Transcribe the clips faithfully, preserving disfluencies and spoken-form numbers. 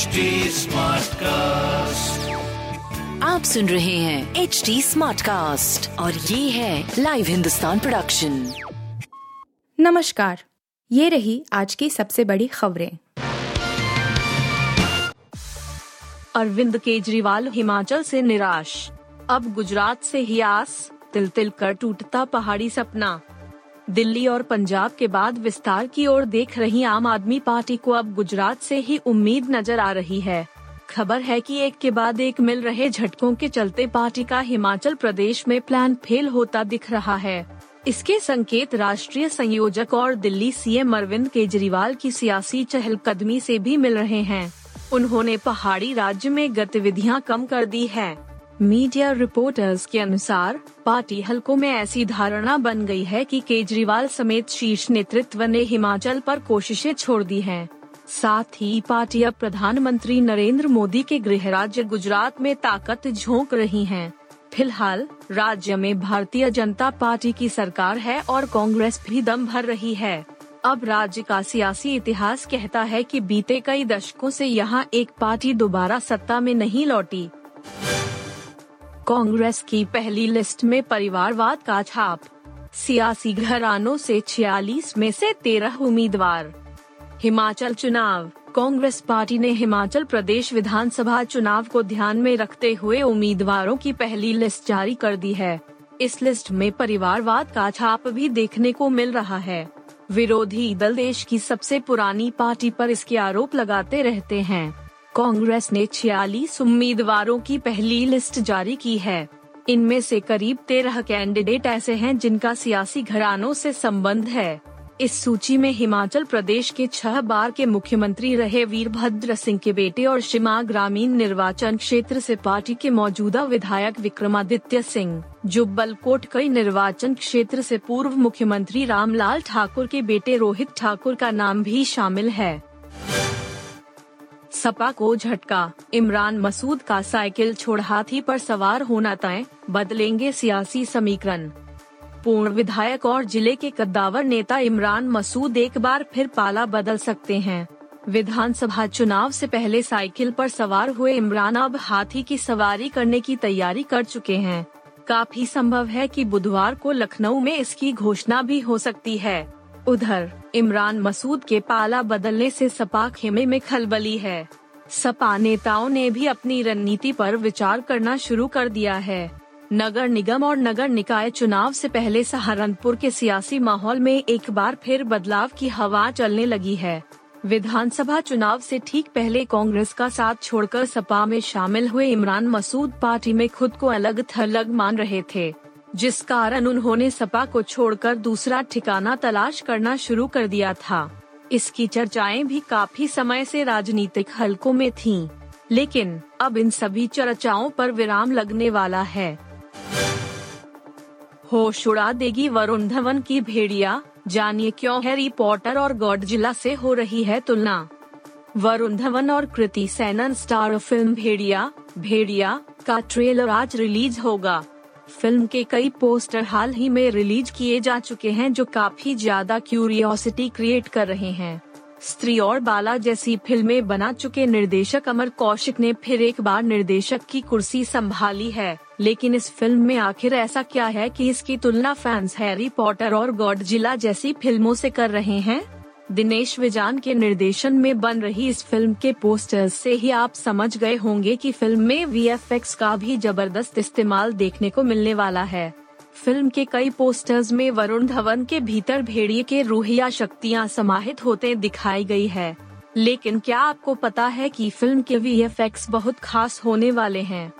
Smart cast, आप सुन रहे हैं एच डी स्मार्ट कास्ट और ये है लाइव हिंदुस्तान प्रोडक्शन। नमस्कार, ये रही आज की सबसे बड़ी खबरें। अरविंद केजरीवाल हिमाचल से निराश, अब गुजरात से ही आस, तिल तिल कर टूटता पहाड़ी सपना। दिल्ली और पंजाब के बाद विस्तार की ओर देख रही आम आदमी पार्टी को अब गुजरात से ही उम्मीद नजर आ रही है। खबर है कि एक के बाद एक मिल रहे झटकों के चलते पार्टी का हिमाचल प्रदेश में प्लान फेल होता दिख रहा है। इसके संकेत राष्ट्रीय संयोजक और दिल्ली सीएम अरविंद केजरीवाल की सियासी चहलकदमी से भी मिल रहे हैं। उन्होंने पहाड़ी राज्य में गतिविधियाँ कम कर दी है। मीडिया रिपोर्टर्स के अनुसार पार्टी हलकों में ऐसी धारणा बन गई है कि केजरीवाल समेत शीर्ष नेतृत्व ने हिमाचल पर कोशिशें छोड़ दी हैं। साथ ही पार्टी अब प्रधानमंत्री नरेंद्र मोदी के गृह राज्य गुजरात में ताकत झोंक रही है। फिलहाल राज्य में भारतीय जनता पार्टी की सरकार है और कांग्रेस भी दम भर रही है। अब राज्य का सियासी इतिहास कहता है कि बीते कई दशकों से यहाँ एक पार्टी दोबारा सत्ता में नहीं लौटी। कांग्रेस की पहली लिस्ट में परिवारवाद का छाप, सियासी घरानों से छियालीस में से तेरह उम्मीदवार। हिमाचल चुनाव, कांग्रेस पार्टी ने हिमाचल प्रदेश विधानसभा चुनाव को ध्यान में रखते हुए उम्मीदवारों की पहली लिस्ट जारी कर दी है। इस लिस्ट में परिवारवाद का छाप भी देखने को मिल रहा है। विरोधी दल देश की सबसे पुरानी पार्टी पर इसके आरोप लगाते रहते हैं। कांग्रेस ने छियालीस उम्मीदवारों की पहली लिस्ट जारी की है। इनमें से करीब तेरह कैंडिडेट ऐसे हैं जिनका सियासी घरानों से संबंध है। इस सूची में हिमाचल प्रदेश के छह बार के मुख्यमंत्री रहे वीरभद्र सिंह के बेटे और शिमा ग्रामीण निर्वाचन क्षेत्र से पार्टी के मौजूदा विधायक विक्रमादित्य सिंह, जुब्बलकोट कई निर्वाचन क्षेत्र से पूर्व मुख्यमंत्री रामलाल ठाकुर के बेटे रोहित ठाकुर का नाम भी शामिल है। सपा को झटका, इमरान मसूद का साइकिल छोड़ हाथी पर सवार होना तय, बदलेंगे सियासी समीकरण। पूर्ण विधायक और जिले के कद्दावर नेता इमरान मसूद एक बार फिर पाला बदल सकते हैं। विधानसभा चुनाव से पहले साइकिल पर सवार हुए इमरान अब हाथी की सवारी करने की तैयारी कर चुके हैं। काफी संभव है कि बुधवार को लखनऊ में इसकी घोषणा भी हो सकती है। उधर इमरान मसूद के पाला बदलने से सपा खेमे में खलबली है। सपा नेताओं ने भी अपनी रणनीति पर विचार करना शुरू कर दिया है। नगर निगम और नगर निकाय चुनाव से पहले सहारनपुर के सियासी माहौल में एक बार फिर बदलाव की हवा चलने लगी है। विधानसभा चुनाव से ठीक पहले कांग्रेस का साथ छोड़कर सपा में शामिल हुए इमरान मसूद पार्टी में खुद को अलग थलग मान रहे थे, जिस कारण उन्होंने सपा को छोड़कर दूसरा ठिकाना तलाश करना शुरू कर दिया था। इसकी चर्चाएं भी काफी समय से राजनीतिक हलकों में थीं, लेकिन अब इन सभी चर्चाओं पर विराम लगने वाला है। होश उड़ा देगी वरुण धवन की भेड़िया, जानिए क्यों हैरी पॉटर और गॉडजिला से हो रही है तुलना। वरुण धवन और कृति सैनन स्टार फिल्म भेड़िया भेड़िया का ट्रेलर आज रिलीज होगा। फिल्म के कई पोस्टर हाल ही में रिलीज किए जा चुके हैं जो काफी ज्यादा क्यूरियोसिटी क्रिएट कर रहे हैं। स्त्री और बाला जैसी फिल्में बना चुके निर्देशक अमर कौशिक ने फिर एक बार निर्देशक की कुर्सी संभाली है, लेकिन इस फिल्म में आखिर ऐसा क्या है कि इसकी तुलना फैंस हैरी पॉटर और गॉडजिला जैसी फिल्मों से कर रहे हैं। दिनेश विजान के निर्देशन में बन रही इस फिल्म के पोस्टर्स से ही आप समझ गए होंगे कि फिल्म में वीएफएक्स का भी जबरदस्त इस्तेमाल देखने को मिलने वाला है। फिल्म के कई पोस्टर्स में वरुण धवन के भीतर भेड़िए के रूहिया शक्तियां समाहित होते दिखाई गई है, लेकिन क्या आपको पता है कि फिल्म के वीएफएक्स बहुत खास होने वाले हैं।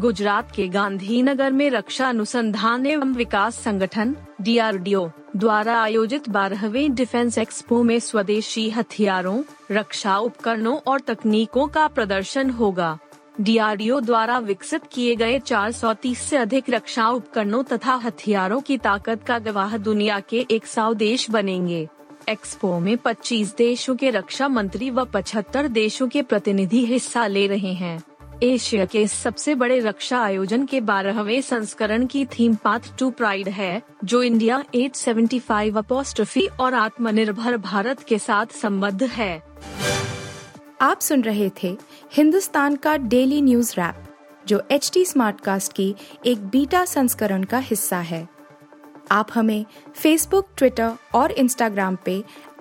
गुजरात के गांधीनगर में रक्षा अनुसंधान एवं विकास संगठन डीआरडीओ द्वारा आयोजित बारहवें डिफेंस एक्सपो में स्वदेशी हथियारों, रक्षा उपकरणों और तकनीकों का प्रदर्शन होगा। डीआरडीओ द्वारा विकसित किए गए चार सौ तीस से अधिक रक्षा उपकरणों तथा हथियारों की ताकत का गवाह दुनिया के सौ देश बनेंगे। एक्सपो में पच्चीस देशों के रक्षा मंत्री व पचहत्तर देशों के प्रतिनिधि हिस्सा ले रहे हैं। एशिया के सबसे बड़े रक्षा आयोजन के बारहवें संस्करण की थीम पाथ टू प्राइड है, जो India at seventy five apostrophe और आत्मनिर्भर भारत के साथ संबद्ध है। आप सुन रहे थे हिंदुस्तान का डेली न्यूज रैप, जो एचटी स्मार्टकास्ट की एक बीटा संस्करण का हिस्सा है। आप हमें फेसबुक, ट्विटर और इंस्टाग्राम पे